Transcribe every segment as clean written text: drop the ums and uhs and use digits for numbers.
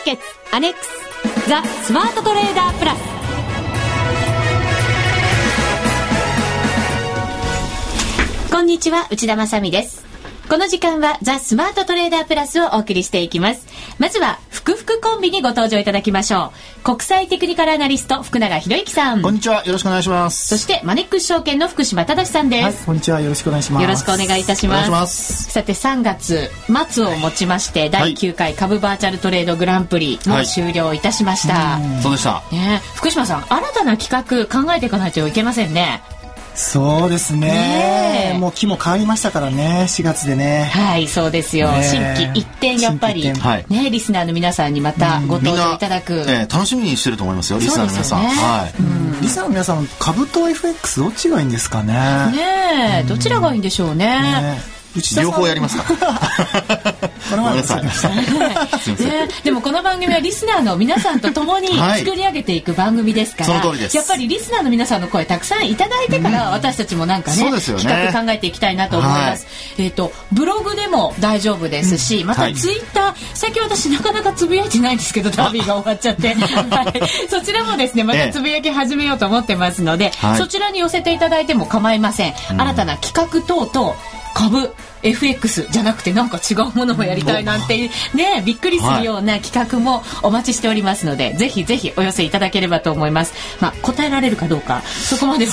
ーケッツアネックスザ・スマートトレーダープラス。こんにちは、内田まさみです。この時間はザ・スマートトレーダープラスをお送りしていきます。まずはふくふくコンビにご登場いただきましょう。国際テクニカルアナリスト福永博之さん、こんにちは、よろしくお願いします。そしてマネックス証券の福島正さんです、はい、こんにちは、よろしくお願いします。よろしくお願いいたします。さて3月末をもちまして、はい、第9回株バーチャルトレードグランプリも終了いたしました、はい、そうでした、ね、福島さん、新たな企画考えていかないといけませんね。そうですね、もう期も変わりましたからね、4月でね。はい、そうですよ、ね、新規一転、やっぱり、ね、リスナーの皆さんにまたご登場いただく、楽しみにしてると思いますよ、リスナーの皆さん、ね、はい、リスナーの皆さん、株と FX どっちがいいんですかね。ね、どちらがいいんでしょうね、ね、両方やりますか。この番組でもこの番組はリスナーの皆さんと共に作り上げていく番組ですから、はい、その通りです。やっぱりリスナーの皆さんの声たくさんいただいてから、私たちもなんか ね、企画考えていきたいなと思います、はい、ブログでも大丈夫ですし、またツイッター、はい、最近私なかなかつぶやいてないんですけど、ダービーが終わっちゃって、はい、そちらもですね、またつぶやき始めようと思ってますので、そちらに寄せていただいても構いません、新たな企画等々、株 FX じゃなくてなんか違うものもやりたいなんてね、びっくりするような企画もお待ちしておりますので、ぜひぜひお寄せいただければと思います。まあ、答えられるかどうかそこまでは、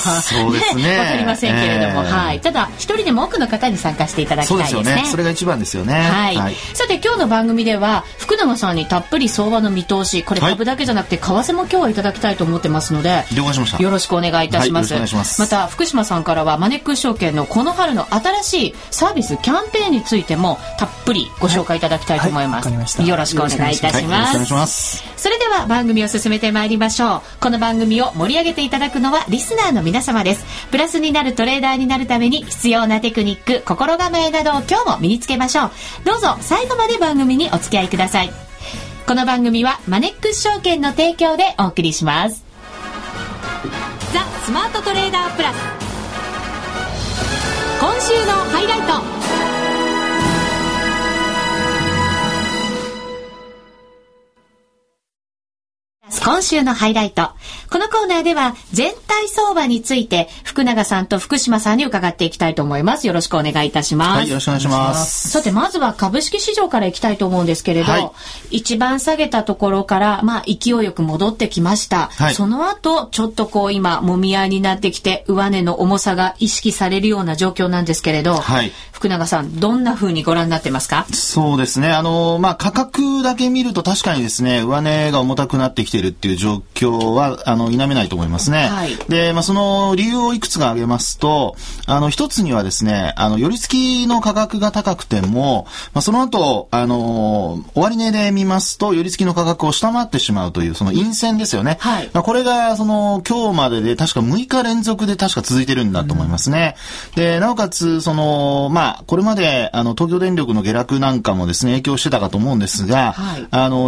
ね、わかりませんけれども、はい、ただ一人でも多くの方に参加していただきたいですね。そうですよね、それが一番ですよね、はいはい、さて今日の番組では福永さんにたっぷり相場の見通し、これ株だけじゃなくて為替も今日はいただきたいと思ってますので、了解しました、よろしくお願いいたします、はい、よろしくお願いします。また福島さんからはマネックス証券のこの春の新しいサービスキャンペーンについてもたっぷりご紹介いただきたいと思います、はいはい、よろしくお願いいたします。それでは番組を進めてまいりましょう。この番組を盛り上げていただくのはリスナーの皆様です。プラスになるトレーダーになるために必要なテクニック、心構えなどを今日も身につけましょう。どうぞ最後まで番組にお付き合いください。この番組はマネックス証券の提供でお送りします。ザ・スマートトレーダープラス、今週のハイライト。今週のハイライト。このコーナーでは全体相場について福永さんと福島さんに伺っていきたいと思います。よろしくお願いいたします、はい、よろしくお願いします。さてまずは株式市場からいきたいと思うんですけれど、はい、一番下げたところから、まあ、勢いよく戻ってきました、はい、その後ちょっとこう今もみ合いになってきて上値の重さが意識されるような状況なんですけれど、はい、福永さんどんな風にご覧になってますか。そうですね、まあ、価格だけ見ると確かにですね、上値が重たくなってきているっていう状況は否めないと思いますね、はい、で、まあ、その理由をいくつか挙げますと、一つにはですね、寄り付きの価格が高くても、まあ、その後終値で見ますと寄り付きの価格を下回ってしまうというその陰線ですよね、はい、まあ、これがその今日までで確か6日連続で確か続いてるんだと思いますね、うん、でなおかつその、まあ、これまで東京電力の下落なんかもですね影響してたかと思うんですが、はい、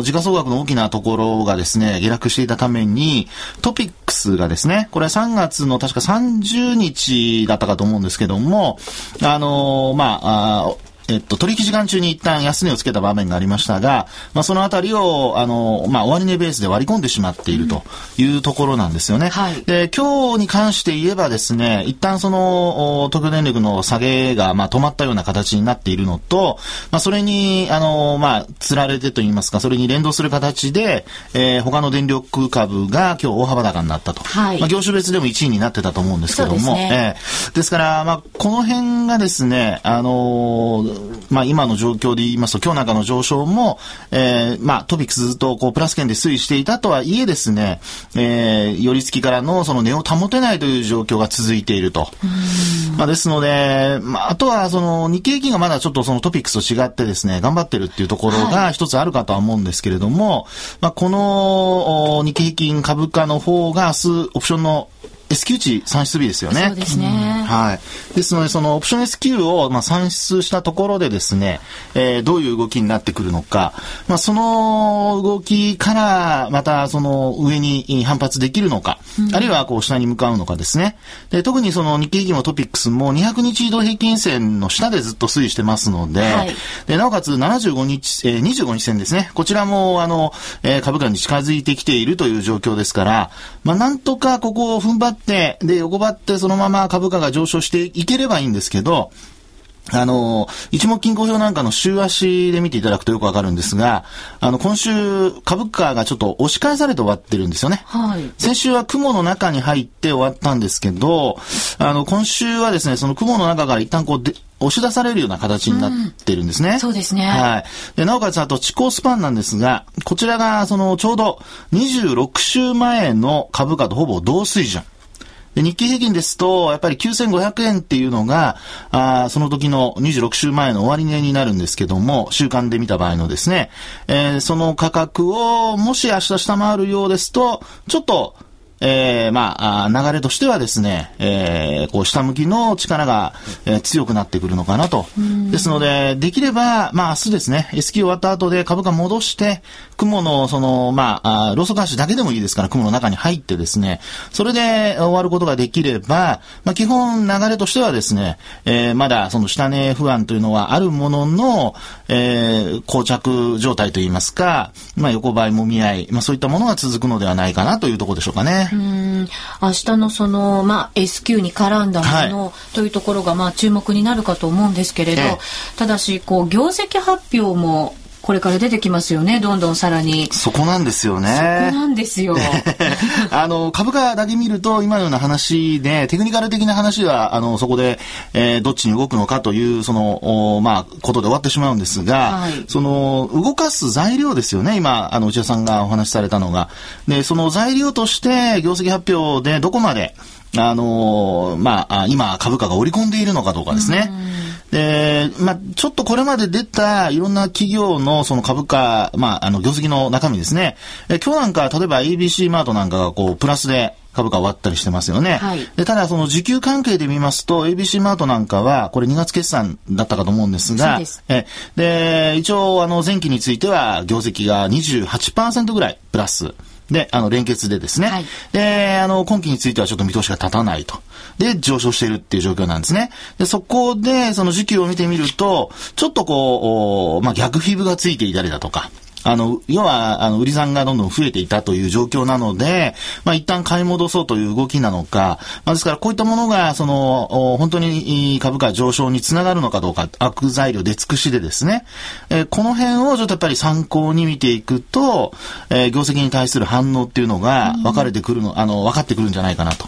時価総額の大きなところがですね下落していたためにトピックスがですね、これは3月の確か30日だったかと思うんですけども、取引時間中に一旦安値をつけた場面がありましたが、まあ、そのあたりを終値ベースで割り込んでしまっているというところなんですよね、うん、はい、で今日に関して言えばですね、一旦その東京電力の下げがまあ止まったような形になっているのと、まあ、それにつられてといいますか、それに連動する形で、他の電力株が今日大幅高になったと、はい、まあ、業種別でも1位になってたと思うんですけども、そうですね、ですから、まあ、この辺がですねまあ、今の状況で言いますと今日なんかの上昇も、まあ、トピックスずっとこうプラス圏で推移していたとはいえですね、寄り付きからのその値を保てないという状況が続いていると、まあ、ですので、まあ、あとはその日経平均がまだちょっとそのトピックスと違ってですね頑張ってるっていうところが一つあるかとは思うんですけれども、はい、まあ、この日経平均株価の方が明日オプションの SQ 値算出日ですよね。そうですね。はい。ですので、そのオプション SQ を算出したところでですね、どういう動きになってくるのか、その動きからまたその上に反発できるのか、あるいはこう下に向かうのかですね。で、特にその日経平均もトピックスも200日移動平均線の下でずっと推移してますので、はい、でなおかつ25日線ですね。こちらも株価に近づいてきているという状況ですから、なんとかここを踏ん張ってで横ばってそのまま株価が上昇していければいいんですけど、一目均衡表なんかの週足で見ていただくとよくわかるんですが、今週株価がちょっと押し返されて終わってるんですよね。はい、先週は雲の中に入って終わったんですけど、今週はですね、その雲の中から一旦こう押し出されるような形になってるんですね。そうですね。はい。で、なおかつあと、地高スパンなんですが、こちらがそのちょうど26週前の株価とほぼ同水準。で日経平均ですとやっぱり9500円っていうのがその時の26週前の終値になるんですけども、週間で見た場合のですね、その価格をもし明日下回るようですとちょっと流れとしてはですね、こう下向きの力が、強くなってくるのかなと。ですので、できれば、明日ですね、SQ 終わった後で株価戻して、雲のローソク足だけでもいいですから、雲の中に入ってですね、それで終わることができれば、基本流れとしてはですね、まだその下値不安というのはあるものの、膠着状態といいますか、横ばいもみ合い、そういったものが続くのではないかなというところでしょうかね。明日のその、SQ に絡んだものというところが、注目になるかと思うんですけれど、ただし、業績発表もこれから出てきますよね、どんどんさらに。そこなんですよね。そこなんですよ。株価だけ見ると、今のような話で、テクニカル的な話は、そこで、どっちに動くのかという、ことで終わってしまうんですが、はい、動かす材料ですよね、今、内田さんがお話しされたのが。で、その材料として、業績発表でどこまで、今、株価が織り込んでいるのかどうかですね。で、ちょっとこれまで出たいろんな企業のその株価、業績の中身ですね。今日なんか、例えば ABC マートなんかがこう、プラスで株価終わったりしてますよね。はい、で、ただその時給関係で見ますと、ABC マートなんかは、これ2月決算だったかと思うんですが、で、一応、前期については、業績が 28% ぐらいプラス。で、連結でですね。はい、で、今期についてはちょっと見通しが立たないと。で、上昇しているっていう状況なんですね。で、そこで、その時給を見てみると、ちょっとこう、逆フィブがついていたりだとか、要は、売り算がどんどん増えていたという状況なので、一旦買い戻そうという動きなのか、ですからこういったものが、本当に株価上昇につながるのかどうか、悪材料出尽くしでですね、この辺をちょっとやっぱり参考に見ていくと、業績に対する反応っていうのが分かってくるんじゃないかなと。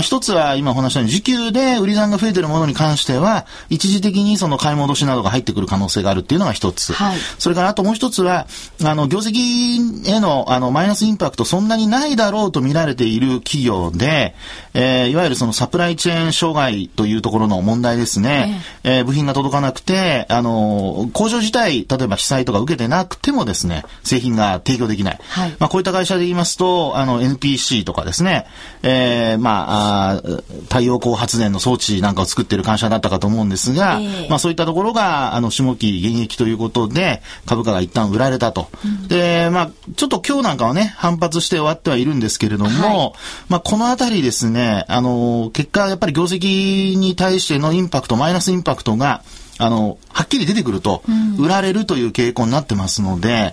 一つは今お話したように、時給で売り算が増えているものに関しては、一時的にその買い戻しなどが入ってくる可能性があるっていうのが一つ。はい、それからあともう一つは、業績への、マイナスインパクトそんなにないだろうと見られている企業で、いわゆるそのサプライチェーン障害というところの問題ですね。部品が届かなくて、工場自体、例えば被災とか受けてなくてもですね、製品が提供できない。はい、こういった会社で言いますと、NPC とかですね、太陽光発電の装置なんかを作っている会社だったかと思うんですが、そういったところが、下期減益ということで、株価が一旦売られたと。で、ちょっと今日なんかはね、反発して終わってはいるんですけれども、このあたりですね、結果、やっぱり業績に対してのインパクト、マイナスインパクトが、はっきり出てくると、売られるという傾向になってますので、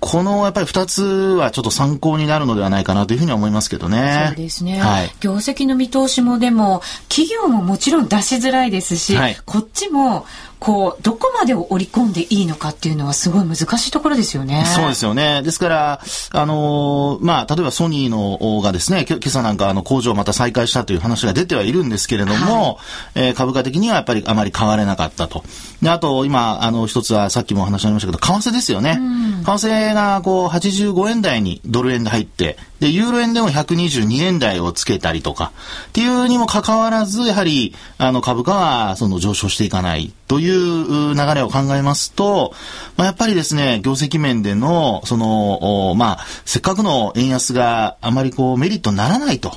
このやっぱり2つはちょっと参考になるのではないかなというふうには思いますけどね。そうですね。業績の見通しもでも、企業ももちろん出しづらいですし、こっちも、どこまでを織り込んでいいのかっていうのはすごい難しいところですよね。そうですよね。ですから、例えばソニーのがですね、今朝なんか工場をまた再開したという話が出てはいるんですけれども、株価的にはやっぱりあまり変われなかったと。で、あと今、一つはさっきもお話ありましたけど、為替ですよね。為替が85円台にドル円で入って、で、ユーロ円でも122円台をつけたりとか、っていうにもかかわらず、やはり、株価は上昇していかない。という流れを考えますと、まあ、やっぱりですね、業績面での、まあ、せっかくの円安があまりこうメリットにならないと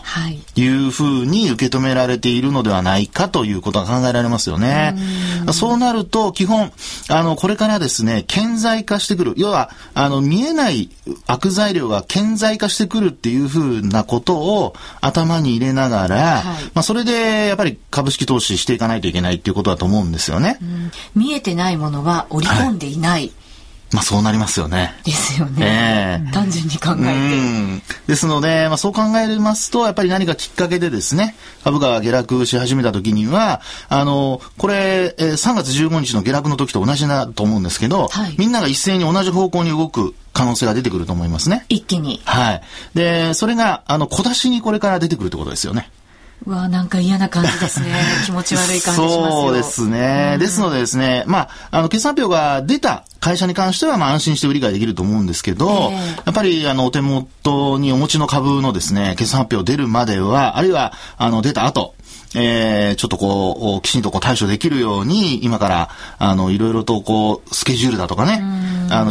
いうふうに受け止められているのではないかということが考えられますよね。そうなると、基本、これからですね、顕在化してくる。要は、見えない悪材料が顕在化してくるっていうふうなことを頭に入れながら、はい、まあ、それでやっぱり株式投資していかないといけないっていうことだと思うんですよね。見えてないものは織り込んでいない、はい、まあ、そうなりますよね。ですよね、単純に考えて、ですので、まあ、そう考えますとやっぱり何かきっかけでですね、株価が下落し始めた時にはこれ3月15日の下落の時と同じだと思うんですけど、はい、みんなが一斉に同じ方向に動く可能性が出てくると思いますね、一気に。はい。で、それが小出しにこれから出てくるってことですよね。うわ、なんか嫌な感じですね。気持ち悪い感じしますよ。そうですね、ですのでですね、まあ、決算表が出た会社に関しては、まあ、安心して売り買いできると思うんですけど、やっぱりお手元にお持ちの株のですね、決算発表出るまでは、あるいは出た後、ちょっとこうきちんとこう対処できるように今からいろいろとこうスケジュールだとかね、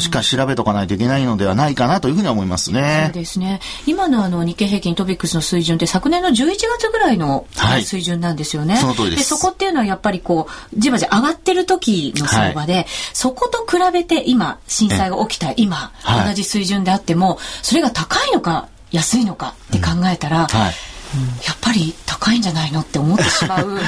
しっかり調べとかないといけないのではないかなというふうに思いますね。そうですね。今の日経平均トピックスの水準って昨年の11月ぐらいの水準なんですよね。はい、その通りです。で、そこっていうのはやっぱりこうじわじわ上がってる時の相場で、はい、そこと比べて今震災が起きた今、はい、同じ水準であってもそれが高いのか安いのかって考えたら、はい、やっぱり高いんじゃないのって思ってしまう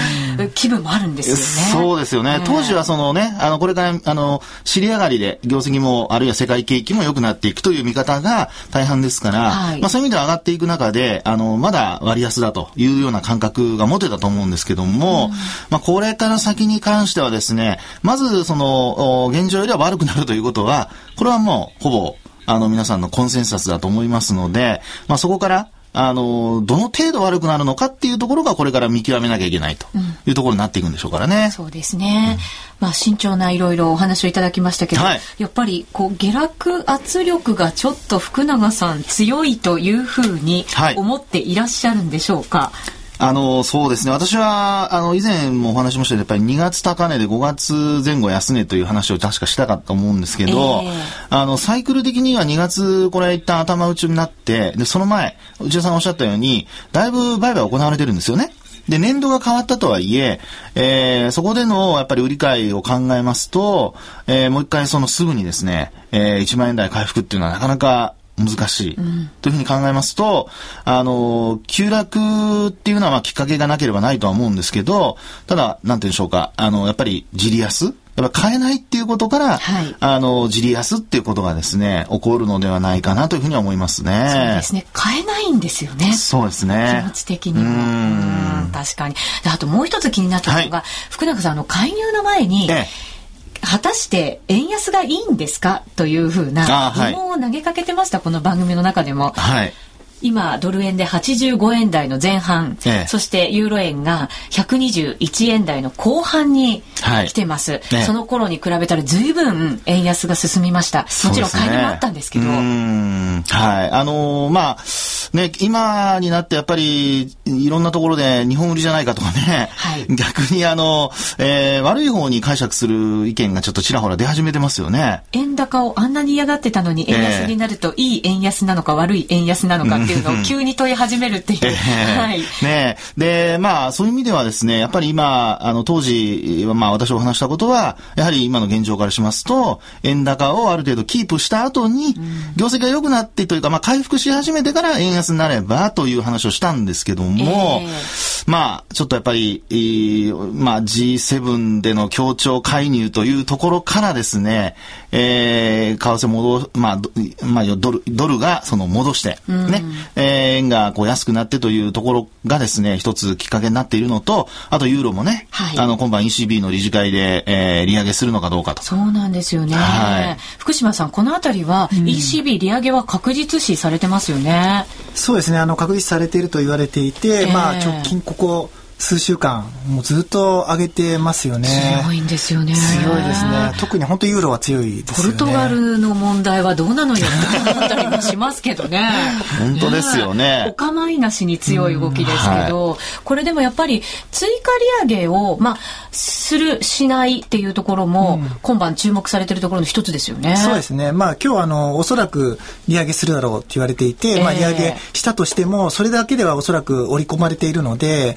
気分もあるんですよね。そうですよね。当時はこれから尻上がりで業績もあるいは世界景気も良くなっていくという見方が大半ですから、はい、まあ、そういう意味では上がっていく中でまだ割安だというような感覚が持てたと思うんですけども、まあ、これから先に関してはですね、まず現状よりは悪くなるということはこれはもうほぼ皆さんのコンセンサスだと思いますので、まあ、そこからどの程度悪くなるのかっていうところがこれから見極めなきゃいけないというところになっていくんでしょうからね。そうですね。まあ、慎重ないろいろお話をいただきましたけど、はい、やっぱりこう下落圧力がちょっと福永さん強いというふうに思っていらっしゃるんでしょうか。はい、そうですね。私は、以前もお話しましたけど、やっぱり2月高値で5月前後安値という話を確かしたかったと思うんですけど、サイクル的には2月、これ一旦頭打ちになって、で、その前、内田さんがおっしゃったように、だいぶ売買は行われてるんですよね。で、年度が変わったとはいえ、そこでのやっぱり売り買いを考えますと、もう一回すぐにですね、1万円台回復っていうのはなかなか難しいというふうに考えますと、急落っていうのはまあきっかけがなければないとは思うんですけど、ただなんて言うんでしょうか、やっぱりジリ安、やっぱ買えないっていうことから、はい、ジリ安っていうことがですね起こるのではないかなというふうには思いますね。そうですね。買えないんですよね。そうですね。気持ち的には確かに。あともう一つ気になったのが、はい、福永さん介入の前に。果たして円安がいいんですかというふうな疑問を投げかけてました、はい、この番組の中でも、はい、今ドル円で85円台の前半、そしてユーロ円が121円台の後半に来てます、はい、その頃に比べたら随分円安が進みました。もちろん買いにもあったんですけど、はい、まあね、今になってやっぱりいろんなところで日本売りじゃないかとかね、はい、逆に悪い方に解釈する意見がちょっとちらほら出始めてますよね。円高をあんなに嫌がってたのに円安になるといい円安なのか悪い円安なのかっていうのを急に問い始めるっていう、はい、ね、で、まあ、そういう意味ではですね、やっぱり今当時、まあ、私お話したことはやはり今の現状からしますと円高をある程度キープした後に業績が良くなってというか、まあ、回復し始めてから円安になればという話をしたんですけども、まあ、ちょっとやっぱり、まあ、G7 での協調介入というところからですね、為替ドルが戻して、ね、円がこう安くなってというところがですね、一つきっかけになっているのと、あとユーロもね、はい、今晩 ECB の理事会で、利上げするのかどうかと。そうなんですよね。はい、福島さん、このあたりは ECB 利上げは確実視されてますよね。そうですね、確立されていると言われていて、まあ、直近ここ数週間もうずっと上げてますよね。強いんですよね。強いですね。特に本当ユーロは強いですよね。ポルトガルの問題はどうなのよって思ったりもしますけどね本当ですよね。お構いなしに強い動きですけど、はい、これでもやっぱり追加利上げを、するしないっていうところも、今晩注目されているところの一つですよね。そうですね、今日はおそらく利上げするだろうって言われていて、利上げしたとしてもそれだけではおそらく織り込まれているので、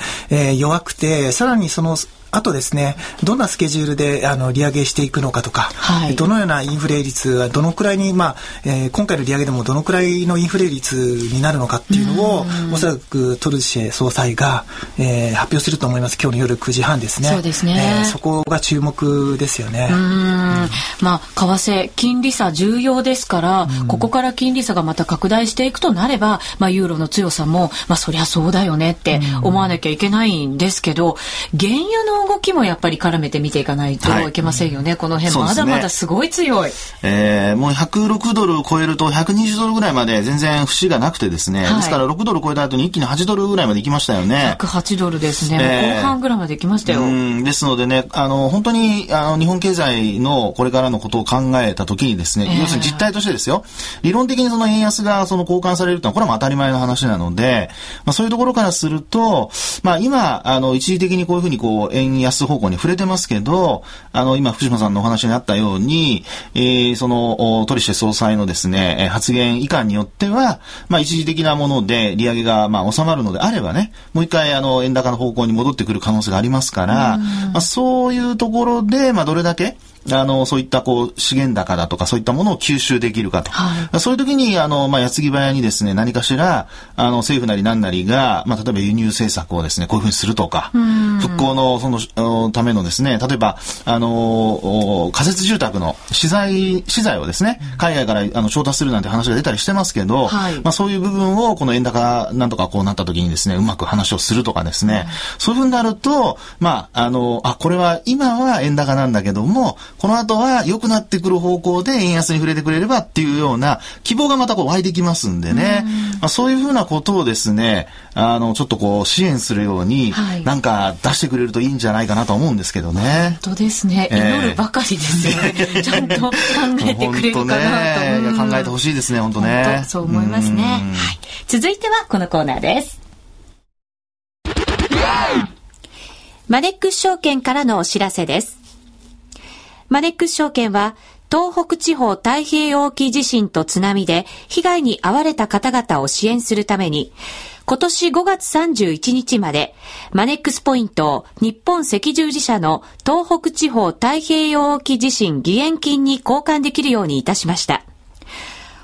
弱くて、さらにそのあとですね、どんなスケジュールで利上げしていくのかとか、はい、どのようなインフレ率はどのくらいに、今回の利上げでもどのくらいのインフレ率になるのかっていうのを、おそらくトルシエ総裁が、発表すると思います。今日の夜9時半ですね。そうですね、そこが注目ですよね。為替金利差重要ですから、ここから金利差がまた拡大していくとなれば、ユーロの強さも、そりゃそうだよねって思わなきゃいけないんですけど、原油の動きもやっぱり絡めて見ていかないといけませんよね、はい、この辺まだまだすごい強い、もう106ドルを超えると120ドルぐらいまで全然節がなくてですね、はい、ですから6ドル超えた後に一気に8ドルぐらいまで行きましたよね。108ドルですね、後半ぐらいまで行きましたよ。ですのでね、本当に日本経済のこれからのことを考えたときにですね、要するに実態としてですよ、理論的にその円安が交換されるというのはこれは当たり前の話なので、そういうところからすると、今一時的にこういうふうに円安方向に触れてますけど、今福島さんのお話にあったように、そのトリシェ総裁のですね、発言以下によっては、一時的なもので利上げが収まるのであればね、もう一回円高の方向に戻ってくる可能性がありますから、そういうところでどれだけそういった資源高だとかそういったものを吸収できるかと、はい、そういう時に矢継ぎ早にですね、何かしら政府なり何なりが、例えば輸入政策をですねこういうふうにするとか、復興のためのですね、例えば仮設住宅の資材をですね海外から調達するなんて話が出たりしてますけど、はい、そういう部分をこの円高なんとかこうなった時にですねうまく話をするとかですね、そういうふうになるとこれは今は円高なんだけどもこの後は良くなってくる方向で円安に触れてくれればっていうような希望がまた湧いてきますんでね、そういうふうなことをですねちょっと支援するように、はい、なんか出してくれるといいんじゃないかなと思うんですけどね。本当ですね、祈るばかりですよね、ちゃんと考えてくれるかなと、考えてほしいですね。本当ね、本当そう思いますね、はい、続いてはこのコーナーです。マネックス証券からのお知らせです。マネックス証券は東北地方太平洋沖地震と津波で被害に遭われた方々を支援するために今年5月31日までマネックスポイントを日本赤十字社の東北地方太平洋沖地震義援金に交換できるようにいたしました。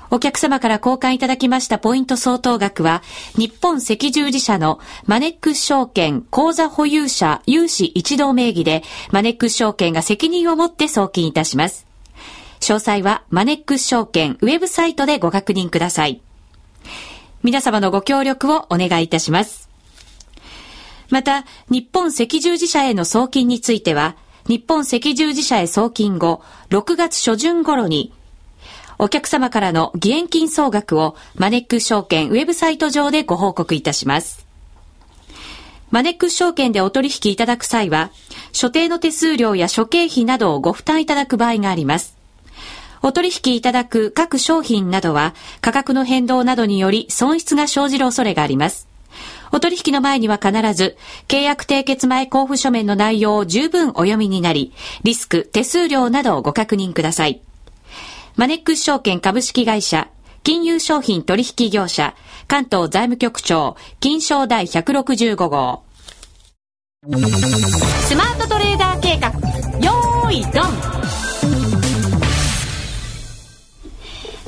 お客様から交換いただきましたポイント相当額は日本赤十字社のマネックス証券口座保有者有志一同名義でマネックス証券が責任を持って送金いたします。詳細はマネックス証券ウェブサイトでご確認ください。皆様のご協力をお願いいたします。また日本赤十字社への送金については日本赤十字社へ送金後6月初旬頃にお客様からの義援金総額をマネックス証券ウェブサイト上でご報告いたします。マネックス証券でお取引いただく際は、所定の手数料や諸経費などをご負担いただく場合があります。お取引いただく各商品などは、価格の変動などにより損失が生じる恐れがあります。お取引の前には必ず、契約締結前交付書面の内容を十分お読みになり、リスク、手数料などをご確認ください。マネックス証券株式会社金融商品取引業者関東財務局長金商第165号スマートトレーダー計画よーいドン。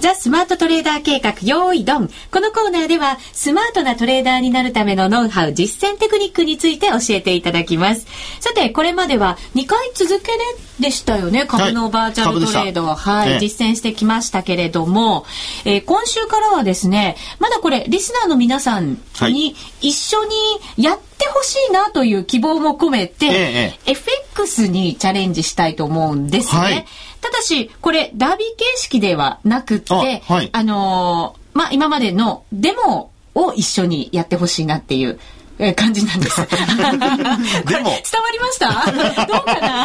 ザ・スマートトレーダー計画用意ドン。このコーナーではスマートなトレーダーになるためのノウハウ実践テクニックについて教えていただきます。さてこれまでは2回続けでしたよね、株のバーチャルトレードは、はいはい、実践してきましたけれども、今週からはですねまだこれリスナーの皆さんに一緒にやってほしいなという希望も込めて、FX にチャレンジしたいと思うんですね、はい、ただしこれダービー形式ではなくて、今までのデモを一緒にやってほしいなっていう感じなんです。でも伝わりました？どうかな？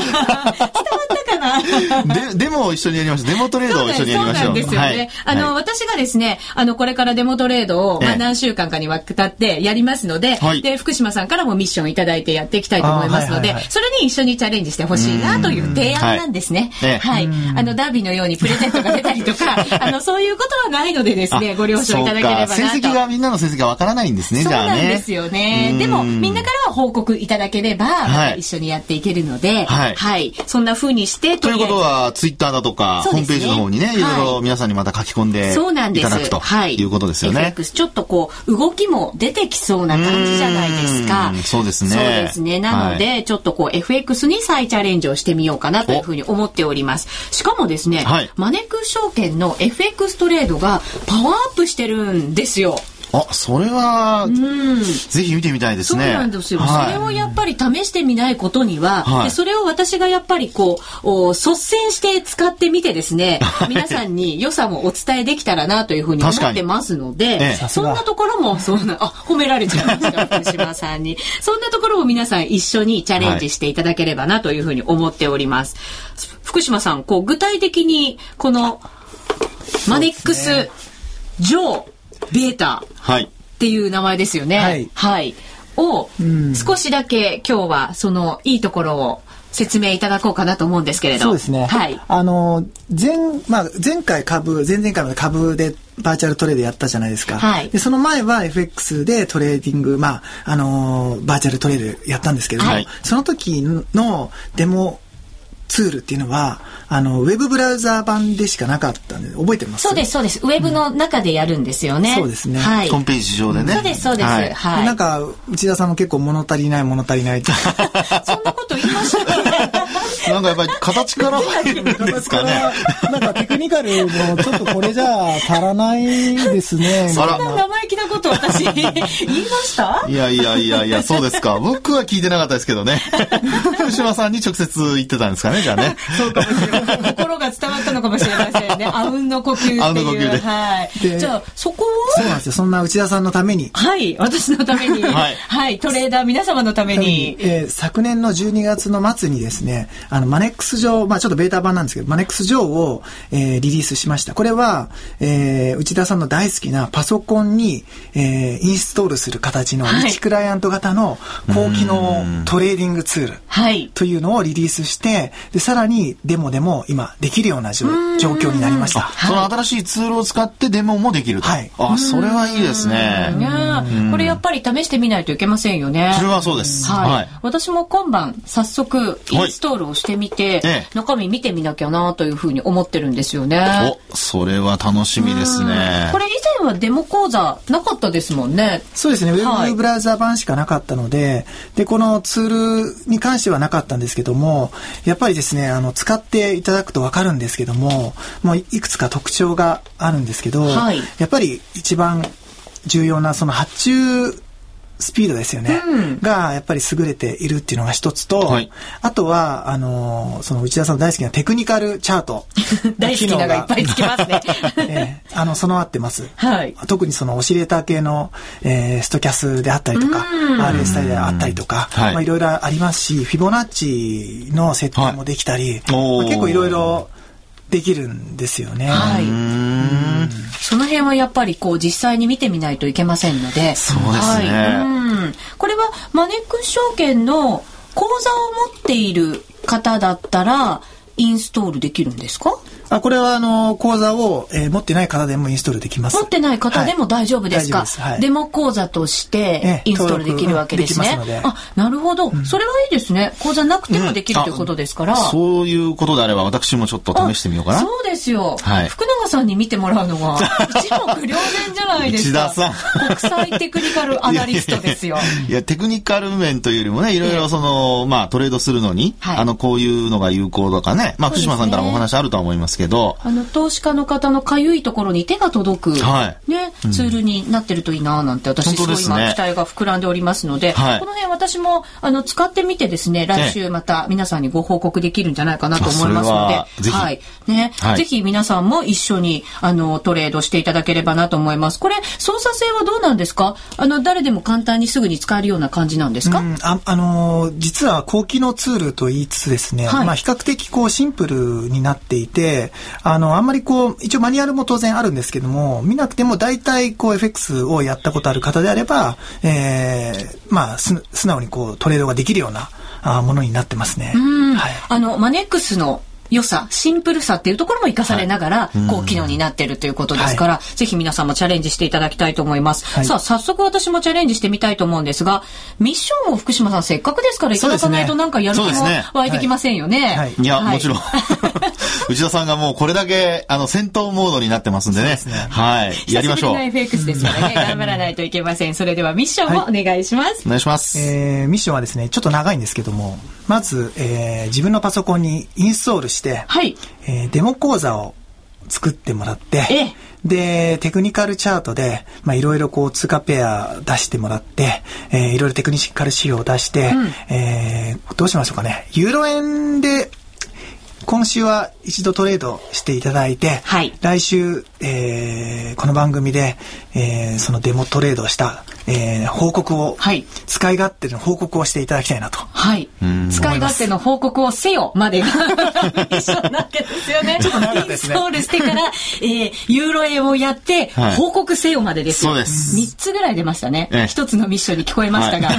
デモを一緒にやりましょう。デモトレードを一緒にやりましょう。そうなんですよね。はい、私がですね、これからデモトレードを、何週間かにわたってやりますので、で、福島さんからもミッションいただいてやっていきたいと思いますので、それに一緒にチャレンジしてほしいなという提案なんですね。はい。ダービーのようにプレゼントが出たりとか、そういうことはないのでですね、ご了承いただければなと。成績がみんなの成績がわからないんですね。そうなんですよね。でもみんなからは報告いただければ、また一緒にやっていけるので、はい。そんな風にしてということはツイッターだとか、ホームページの方にね、いろいろ皆さんにまた書き込んでいただくということですよね。FX ちょっとこう動きも出てきそうな感じじゃないですか。そうですね。そうですね。なのでちょっとこう FX に再チャレンジをしてみようかなというふうに思っております。しかもですね、マネックス証券の FX トレードがパワーアップしてるんですよ。あ、それは、ぜひ見てみたいですね。そうなんですよ。はい、それをやっぱり試してみないことには、はい、でそれを私がやっぱりこう、率先して使ってみてですね、皆さんに良さもお伝えできたらなというふうに思ってますので、そんなところも、褒められちゃいました、福島さんに。そんなところを皆さん一緒にチャレンジしていただければなというふうに思っております。はい、福島さん、こう、具体的に、この、マネックス、上、ベータっていう名前ですよね。はい。はい。を少しだけ今日はそのいいところを説明いただこうかなと思うんですけれど。そうですね。はい。前々回まで株でバーチャルトレードやったじゃないですか。はい。でその前は FX でトレーディングバーチャルトレードやったんですけども、はい、その時のデモツールっていうのはウェブブラウザー版でしかなかったんで覚えてます？そうですウェブの中でやるんですよね、そうですね、はい、ホームページ上でね、そうです、はいはい、でなんか内田さんも結構物足りないってそんなこと言いましたねなんかやっぱり形から入るんですかねなんかテクニカルもちょっとこれじゃ足らないですねそんな生意気なこと私言いました？いやそうですか僕は聞いてなかったですけどね福島さんに直接言ってたんですかねじゃあねそうかもしれません心が伝わったのかもしれませんねあうんの呼吸っていうはい。じゃあそこをそうなんですよそんな内田さんのためにはい私のためにはい、はい、トレーダー皆様のために、昨年の12月の末にですねマネックス上、ちょっとベータ版なんですけど、マネックス上を、リリースしました。これは、内田さんの大好きなパソコンに、インストールする形の1クライアント型の高機能トレーディングツールというのをリリースして、でさらにデモでも今できるような状況になりました、はい。その新しいツールを使ってデモもできると。はい。あ、それはいいですね。これやっぱり試してみないといけませんよね。それはそうです。はい。私も今晩早速インストールをしてみて、中身見てみなきゃなというふうに思ってるんですよね。お、それは楽しみですね。これ以前はデモ講座なかったですもんね。そうですね。ウェブブラウザ版しかなかったので、でこのツールに関してはなかったんですけども、やっぱりですね、使っていただくと分かるんですけども、もういくつか特徴があるんですけど、はい、やっぱり一番重要なその発注スピードですよね、がやっぱり優れているっていうのが一つと、はい、あとはその内田さんの大好きなテクニカルチャート大好きなのがいっぱいつきますね、備わってます、はい、特にそのオシレーター系の、ストキャスであったりとか RSI であったりとか、いろいろありますし、フィボナッチの設定もできたり、結構いろいろできるんですよね、はい、その辺はやっぱりこう実際に見てみないといけませんので、そうですね、これはマネックス証券の口座を持っている方だったらインストールできるんですか？これは口座を、持ってない方でもインストールできます。持ってない方でも大丈夫ですか？はい、デモ口座としてインストールできるわけですね。なるほど、それはいいですね。口座なくてもできるということですから、そういうことであれば私もちょっと試してみようかな。そうですよ、はい、福永さんに見てもらうのは一目瞭然じゃないですか内田さん国際テクニカルアナリストですよ。いやテクニカル面というよりもね、いろいろその、トレードするのに、こういうのが有効とかね、福島さんからもお話あるとは思いますけど、けど、投資家の方のかゆいところに手が届く、はいね、ツールになってるといいななんて私すごい今期待が膨らんでおりますので、はい、この辺私も使ってみてですね、来週また皆さんにご報告できるんじゃないかなと思いますので、ぜひ、はいねはい、ぜひ皆さんも一緒にトレードしていただければなと思います。これ操作性はどうなんですか？誰でも簡単にすぐに使えるような感じなんですか？実は高機能ツールと言いつつですね、はいまあ、比較的こうシンプルになっていて、あんまりこう一応マニュアルも当然あるんですけども、見なくても大体こう FX をやったことある方であれば、まあ素直にこうトレードができるようなものになってますね。うん、はい、マネックスの良さ、シンプルさっていうところも生かされながら、はい、高機能になっているということですから、はい、ぜひ皆さんもチャレンジしていただきたいと思います、はい、さあ早速私もチャレンジしてみたいと思うんですが、ミッションを福島さんせっかくですからいただかないとなんかやる気も湧いてきませんよね、はいはい、いや、はい、もちろん内田さんがもうこれだけ戦闘モードになってますんで ね、はい、やりましょう。久しぶりの FX ですからね、頑張らないといけません。それではミッションをお願いします、はい、お願いします、ミッションはですねちょっと長いんですけども、まず、自分のパソコンにインストールして、はいデモ講座を作ってもらって、でテクニカルチャートでいろいろこう通貨ペア出してもらって、いろいろテクニカル指標を出して、うんどうしましょうかね。ユーロ円で今週は一度トレードしていただいて、はい、来週、この番組で、そのデモトレードした、報告を、はい、使い勝手の報告をしていただきたいなと、はい、使い勝手の報告をせよまでが一緒なわけですよね。ちょっと長かったですね。インストールしてから、ユーロ円をやって、はい、報告せよまでですよ。そうです。3つぐらい出ましたね、1つのミッションに聞こえましたが、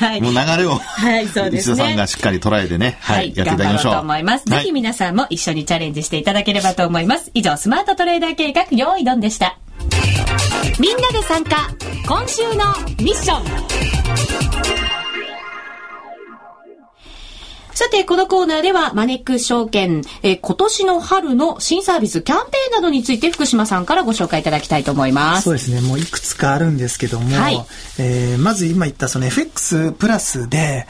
はい、もう流れを、はいそうですね、内田さんがしっかり捉えてね、はいはい、やっていただきましょうと思います。ぜひ皆さんも一緒にチャレンジしていただければと思います。以上、スマートトレーダー計画用意ドンでした。みんなで参加、今週のミッション。さて、このコーナーではマネックス証券、今年の春の新サービス、キャンペーンなどについて福島さんからご紹介いただきたいと思います。そうですね、もういくつかあるんですけども、はいまず今言ったその FX プラスで、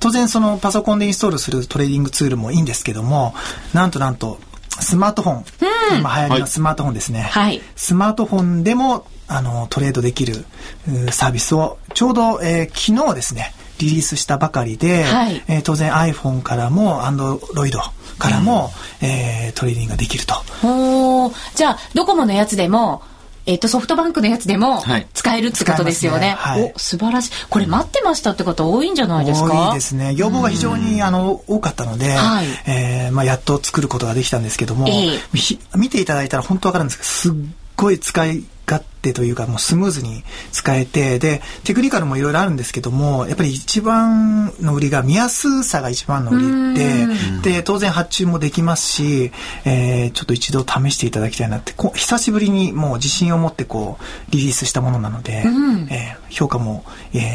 当然そのパソコンでインストールするトレーディングツールもいいんですけども、なんとスマートフォン、うん、今流行りのスマートフォンですね、はい、スマートフォンでもトレードできるサービスをちょうど、昨日ですねリリースしたばかりで、はい当然 iPhone からも Android からも、うんトレーディングができると。じゃあドコモのやつでもソフトバンクのやつでも使えるってことですよね。はいねはい、お素晴らしい。これ待ってましたって方多いんじゃないですか。多いですね。要望が非常に多かったので、はいまあ、やっと作ることができたんですけども、見ていただいたら本当わかるんですけど、すっごい使い勝手というかもうスムーズに使えて、でテクニカルもいろいろあるんですけども、やっぱり一番の売りが見やすさが一番の売りで当然発注もできますし、ちょっと一度試していただきたいなって、久しぶりにもう自信を持ってこうリリースしたものなので、うん評価も、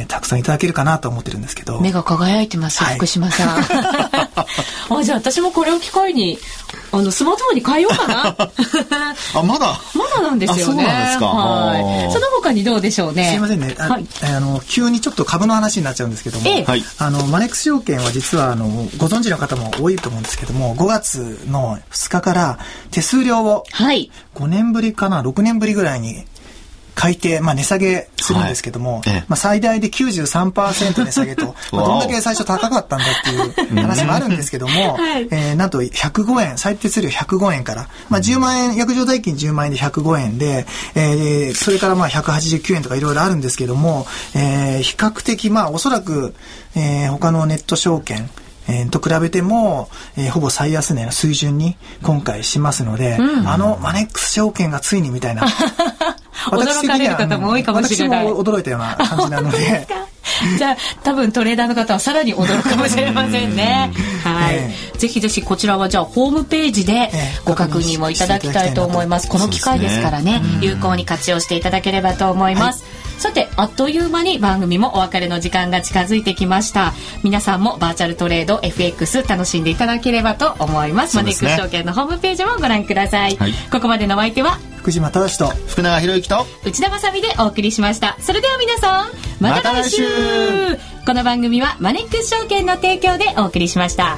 たくさんいただけるかなと思ってるんですけど。目が輝いてます、はい、福島さんあ、じゃあ私もこれを機会にスマートフォンに変えようかなあ、まだなんですよね。そうなんですか。はい、その他にどうでしょうね。すいませんね、はい、急にちょっと株の話になっちゃうんですけども、マネックス証券は実はご存知の方も多いと思うんですけども、5月の2日から手数料を5年ぶりかな、6年ぶりぐらいに改定、まあ、値下げするんですけども、はいまあ、最大で 93% 値下げと、まあ、どんだけ最初高かったんだっていう話もあるんですけども、はいなんと105円、最低数量105円から、まあ、10万円約定代金10万円で105円で、それからまあ189円とかいろいろあるんですけども、比較的まあおそらく、他のネット証券と比べても、ほぼ最安値の水準に今回しますので、うん、マネックス証券がついにみたいな驚かれる方も多いかもしれない。私も驚いたような感じなのでじゃあ多分トレーダーの方はさらに驚くかもしれませんねはい、ぜひぜひこちらはじゃあホームページでご確認をいただきたいと思います。この機会ですからね、有効に活用していただければと思います、はい、さてあっという間に番組もお別れの時間が近づいてきました。皆さんもバーチャルトレード FX 楽しんでいただければと思います。マネックス証券のホームページもご覧ください、はい、ここまでのお相手は福島忠と福永博之と内田まさみでお送りしました。それでは皆さんまた来週。この番組はマネックス証券の提供でお送りしました。